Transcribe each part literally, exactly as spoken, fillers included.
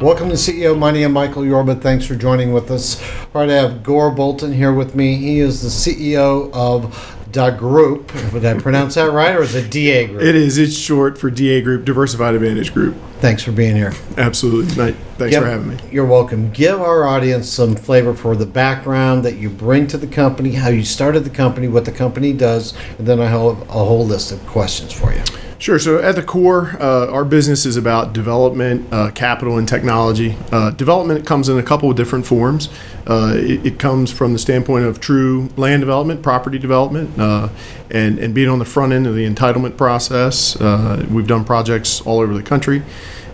Welcome to C E O Money. I'm Michael Yorba. Thanks for joining with us. All right, I have Gore Bolton here with me. He is the C E O of Da Group. Did I pronounce that right, or is it D A Group? It is. It's short for D A Group, Diversified Advantage Group. Thanks for being here. Absolutely. Thanks Give, for having me. You're welcome. Give our audience some flavor for the background that you bring to the company, how you started the company, what the company does, and then I have a whole list of questions for you. Sure. So at the core, uh, our business is about development, uh, capital, and technology. Uh, development comes in a couple of different forms. Uh, it, it comes from the standpoint of true land development, property development, uh, and, and being on the front end of the entitlement process. Uh, we've done projects all over the country.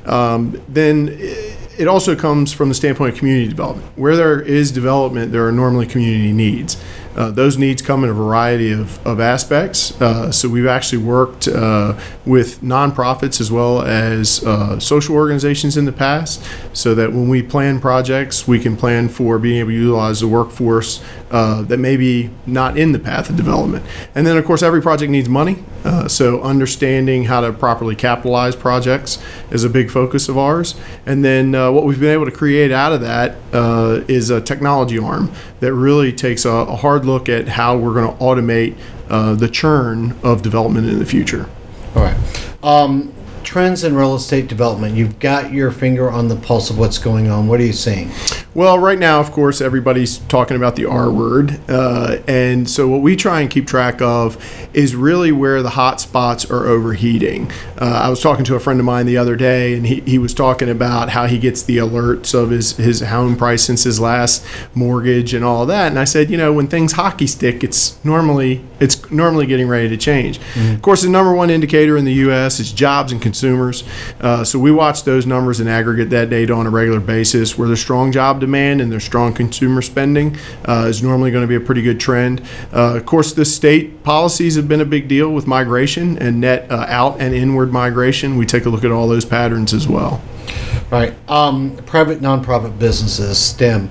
Um, then it also comes from the standpoint of community development. Where there is development, there are normally community needs. Uh, those needs come in a variety of, of aspects. Uh, so we've actually worked uh, with nonprofits as well as uh, social organizations in the past, so that when we plan projects, we can plan for being able to utilize the workforce uh, that may be not in the path of development. And then, of course, every project needs money. Uh, so understanding how to properly capitalize projects is a big focus of ours. And then uh, what we've been able to create out of that uh, is a technology arm that really takes a, a hard look at how we're going to automate uh, the churn of development in the future. All right. Um, trends in real estate development. You've got your finger on the pulse of what's going on. What are you seeing? Well, right now, of course, everybody's talking about the R word. Uh, and so what we try and keep track of is really where the hot spots are overheating. Uh, I was talking to a friend of mine the other day, and he, he was talking about how he gets the alerts of his, his home price since his last mortgage and all that. And I said, you know, when things hockey stick, it's normally it's normally getting ready to change. Mm-hmm. Of course, the number one indicator in the U S is jobs and consumers. Uh, so we watch those numbers and aggregate that data on a regular basis. Where there's strong job demand and their strong consumer spending uh, is normally going to be a pretty good trend. Uh, of course, the state policies have been a big deal with migration and net uh, out and inward migration. We take a look at all those patterns as well. All right. Um, private nonprofit businesses, STEM.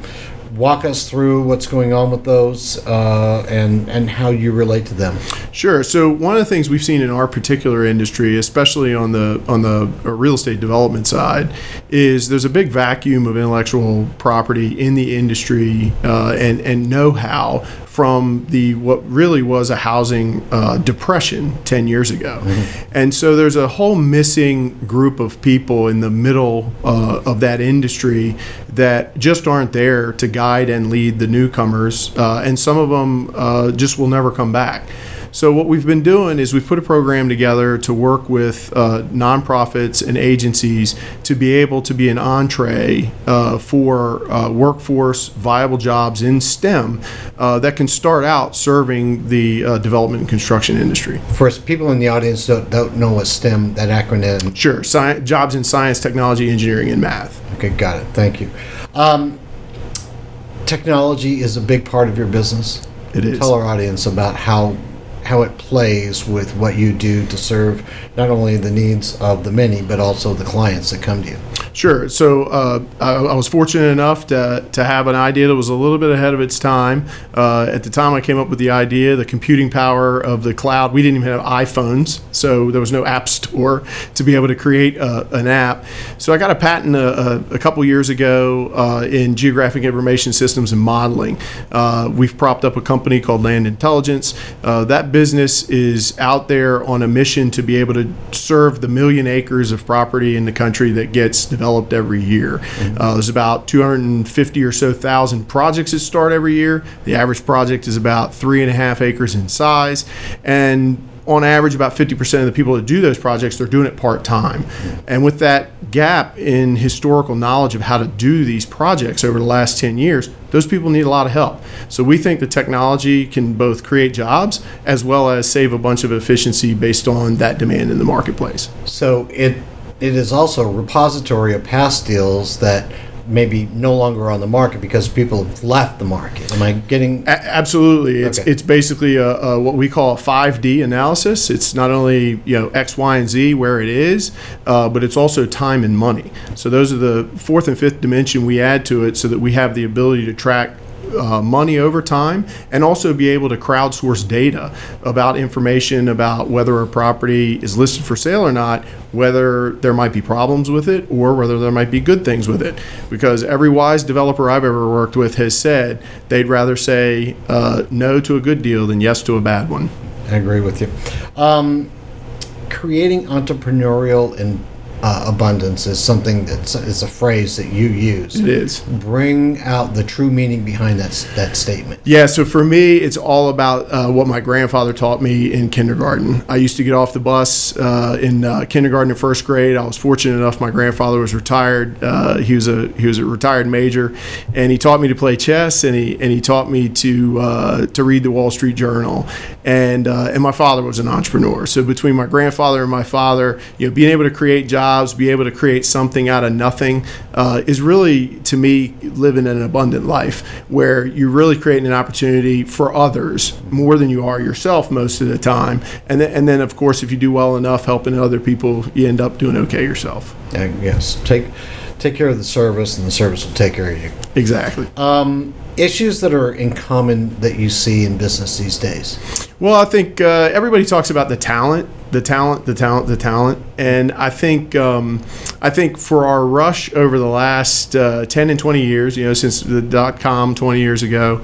Walk us through what's going on with those uh, and, and how you relate to them. Sure. So one of the things we've seen in our particular industry, especially on the on the real estate development side, is there's a big vacuum of intellectual property in the industry uh, and, and know-how from the what really was a housing uh, depression ten years ago. Mm-hmm. And so there's a whole missing group of people in the middle uh, of that industry that just aren't there to guide and lead the newcomers. Uh, and some of them uh, just will never come back. So what we've been doing is we've put a program together to work with uh, nonprofits and agencies to be able to be an entree uh, for uh, workforce viable jobs in STEM uh, that can start out serving the uh, development and construction industry. For people in the audience that don't know what STEM, that acronym. Sure, Sci- jobs in science, technology, engineering, and math. Okay, got it. Thank you. Um, technology is a big part of your business. It is. Tell our audience about how how it plays with what you do to serve not only the needs of the many, but also the clients that come to you. Sure. So uh, I, I was fortunate enough to, to have an idea that was a little bit ahead of its time. Uh, at the time I came up with the idea, the computing power of the cloud, we didn't even have iPhones, so there was no app store to be able to create a, an app. So I got a patent a, a, a couple years ago uh, in geographic information systems and modeling. Uh, we've propped up a company called Land Intelligence. Uh, that business business is out there on a mission to be able to serve the million acres of property in the country that gets developed every year. Mm-hmm. Uh, there's about two hundred fifty or so thousand projects that start every year. The average project is about three and a half acres in size. And on average, about fifty percent of the people that do those projects, they're doing it part-time. Mm-hmm. And with that gap in historical knowledge of how to do these projects over the last ten years, those people need a lot of help. So we think the technology can both create jobs as well as save a bunch of efficiency based on that demand in the marketplace. So it it is also a repository of past deals that maybe no longer on the market because people have left the market. Am I getting... A- absolutely. It's okay. It's basically a, a, what we call a five D analysis. It's not only, you know, X, Y, and Z where it is, uh, but it's also time and money. So those are the fourth and fifth dimension we add to it so that we have the ability to track Uh, money over time, and also be able to crowdsource data about information about whether a property is listed for sale or not, whether there might be problems with it or whether there might be good things with it. Because every wise developer I've ever worked with has said they'd rather say uh, no to a good deal than yes to a bad one. I agree with you. Um, creating entrepreneurial and Uh, abundance is something that's it's a phrase that you use. It is. Bring out the true meaning behind that that statement. Yeah, so for me, it's all about uh, what my grandfather taught me in kindergarten. I used to get off the bus uh, in uh, kindergarten and first grade. I was fortunate enough; my grandfather was retired. Uh, he was a he was a retired major, and he taught me to play chess, and he and he taught me to uh, to read the Wall Street Journal, and uh, and my father was an entrepreneur. So between my grandfather and my father, you know, being able to create jobs. Be able to create something out of nothing uh, is really, to me, living an abundant life where you're really creating an opportunity for others more than you are yourself most of the time. And then, and then of course, if you do well enough helping other people, you end up doing okay yourself. And yes, take take care of the service, and the service will take care of you. Exactly. Um, issues that are in common that you see in business these days. Well, I think uh, everybody talks about the talent. The talent, the talent, the talent, and I think um, I think for our rush over the last uh, ten and twenty years, you know, since the dot com twenty years ago,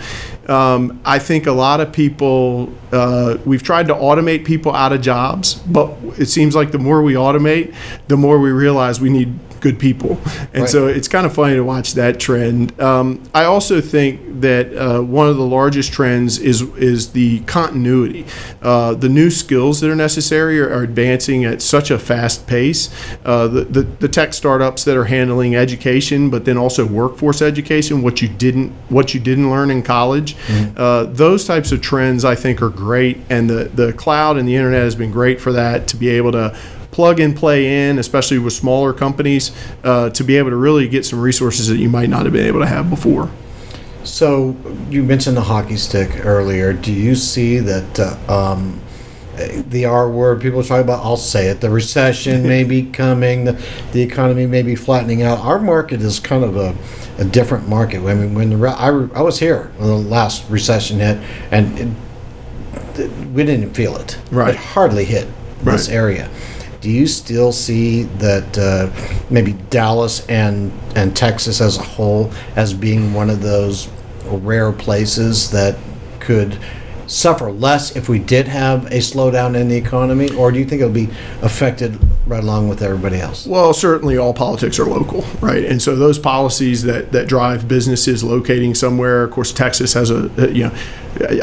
um, I think a lot of people uh, we've tried to automate people out of jobs, but it seems like the more we automate, the more we realize we need good people, and right. So it's kind of funny to watch that trend. Um, I also think that uh, one of the largest trends is is the continuity, uh, the new skills that are necessary. Are advancing at such a fast pace. Uh, the, the, the tech startups that are handling education, but then also workforce education, what you didn't what you didn't learn in college. Mm-hmm. Uh, those types of trends I think are great, and the, the cloud and the internet has been great for that, to be able to plug and play in, especially with smaller companies, uh, to be able to really get some resources that you might not have been able to have before. So you mentioned the hockey stick earlier. Do you see that uh, um the R word people talk about, I'll say it, the recession may be coming, the, the economy may be flattening out. Our market is kind of a, a different market. I mean, when the I, I was here when the last recession hit, and it, it, we didn't feel it. Right. It hardly hit this right. area. Do you still see that uh, maybe Dallas and, and Texas as a whole as being one of those rare places that could suffer less if we did have a slowdown in the economy, or do you think it'll be affected right along with everybody else? Well, certainly all politics are local, right? And so those policies that, that drive businesses locating somewhere, of course, Texas has a, you know,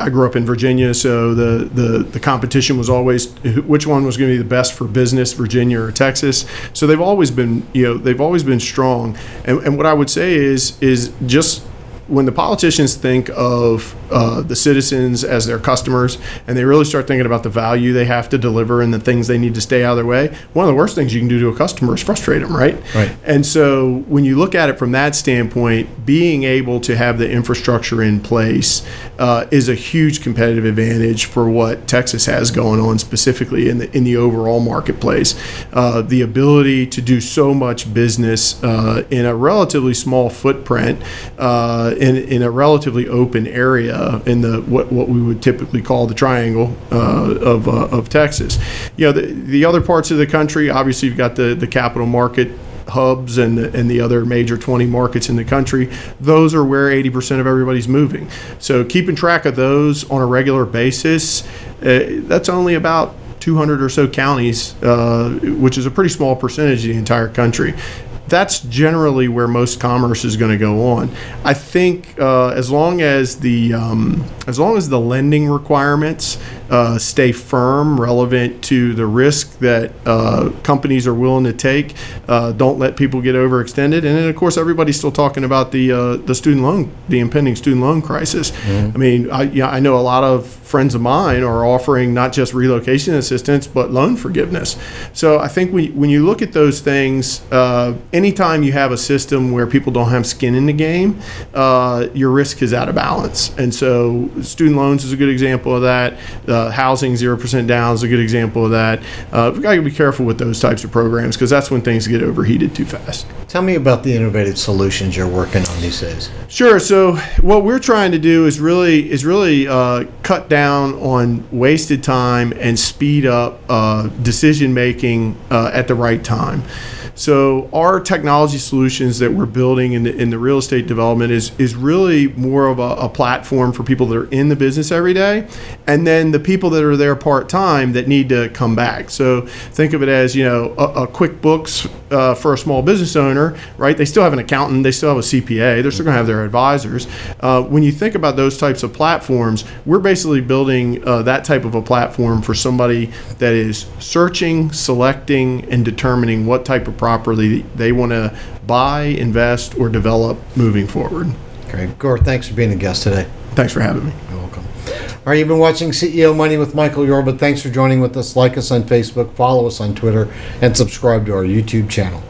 I grew up in Virginia, so the, the, the competition was always which one was going to be the best for business, Virginia or Texas. So they've always been, you know, they've always been strong. And, and what I would say is is just when the politicians think of uh, the citizens as their customers, and they really start thinking about the value they have to deliver and the things they need to stay out of their way, one of the worst things you can do to a customer is frustrate them, right? Right. And so when you look at it from that standpoint, being able to have the infrastructure in place uh, is a huge competitive advantage for what Texas has going on, specifically in the in the overall marketplace. Uh, the ability to do so much business uh, in a relatively small footprint, uh, In, in a relatively open area in the what, what we would typically call the triangle uh, of, uh, of Texas. You know, the, the other parts of the country, obviously you've got the, the capital market hubs and the, and the other major twenty markets in the country. Those are where eighty percent of everybody's moving. So keeping track of those on a regular basis, uh, that's only about two hundred or so counties, uh, which is a pretty small percentage of the entire country. that's generally where most commerce is going to go on. I think uh, as long as the um, as long as the lending requirements uh, stay firm, relevant to the risk that uh, companies are willing to take, uh, don't let people get overextended. And then, of course, everybody's still talking about the uh, the student loan, the impending student loan crisis. Mm-hmm. I mean, I, yeah, I know a lot of friends of mine are offering not just relocation assistance, but loan forgiveness. So I think when, when you look at those things, uh, anytime you have a system where people don't have skin in the game, uh, your risk is out of balance. And so student loans is a good example of that. Uh, housing, zero percent down is a good example of that. Uh, we've got to be careful with those types of programs because that's when things get overheated too fast. Tell me about the innovative solutions you're working on these days. Sure. So what we're trying to do is really is really uh, cut down on wasted time and speed up uh, decision making uh, at the right time. So our technology solutions that we're building in the, in the real estate development is is really more of a, a platform for people that are in the business every day, and then the people that are there part time that need to come back. So think of it as, you know, a, a QuickBooks uh, for a small business owner, right? They still have an accountant, they still have a C P A, they're still going to have their advisors. Uh, when you think about those types of platforms, we're basically building uh, that type of a platform for somebody that is searching, selecting, and determining what type of property they want to buy, invest, or develop moving forward. Great. Gore, thanks for being a guest today. Thanks for having me. You're welcome. All right, you've been watching C E O Money with Michael Yorba. Thanks for joining with us. Like us on Facebook, follow us on Twitter, and subscribe to our YouTube channel.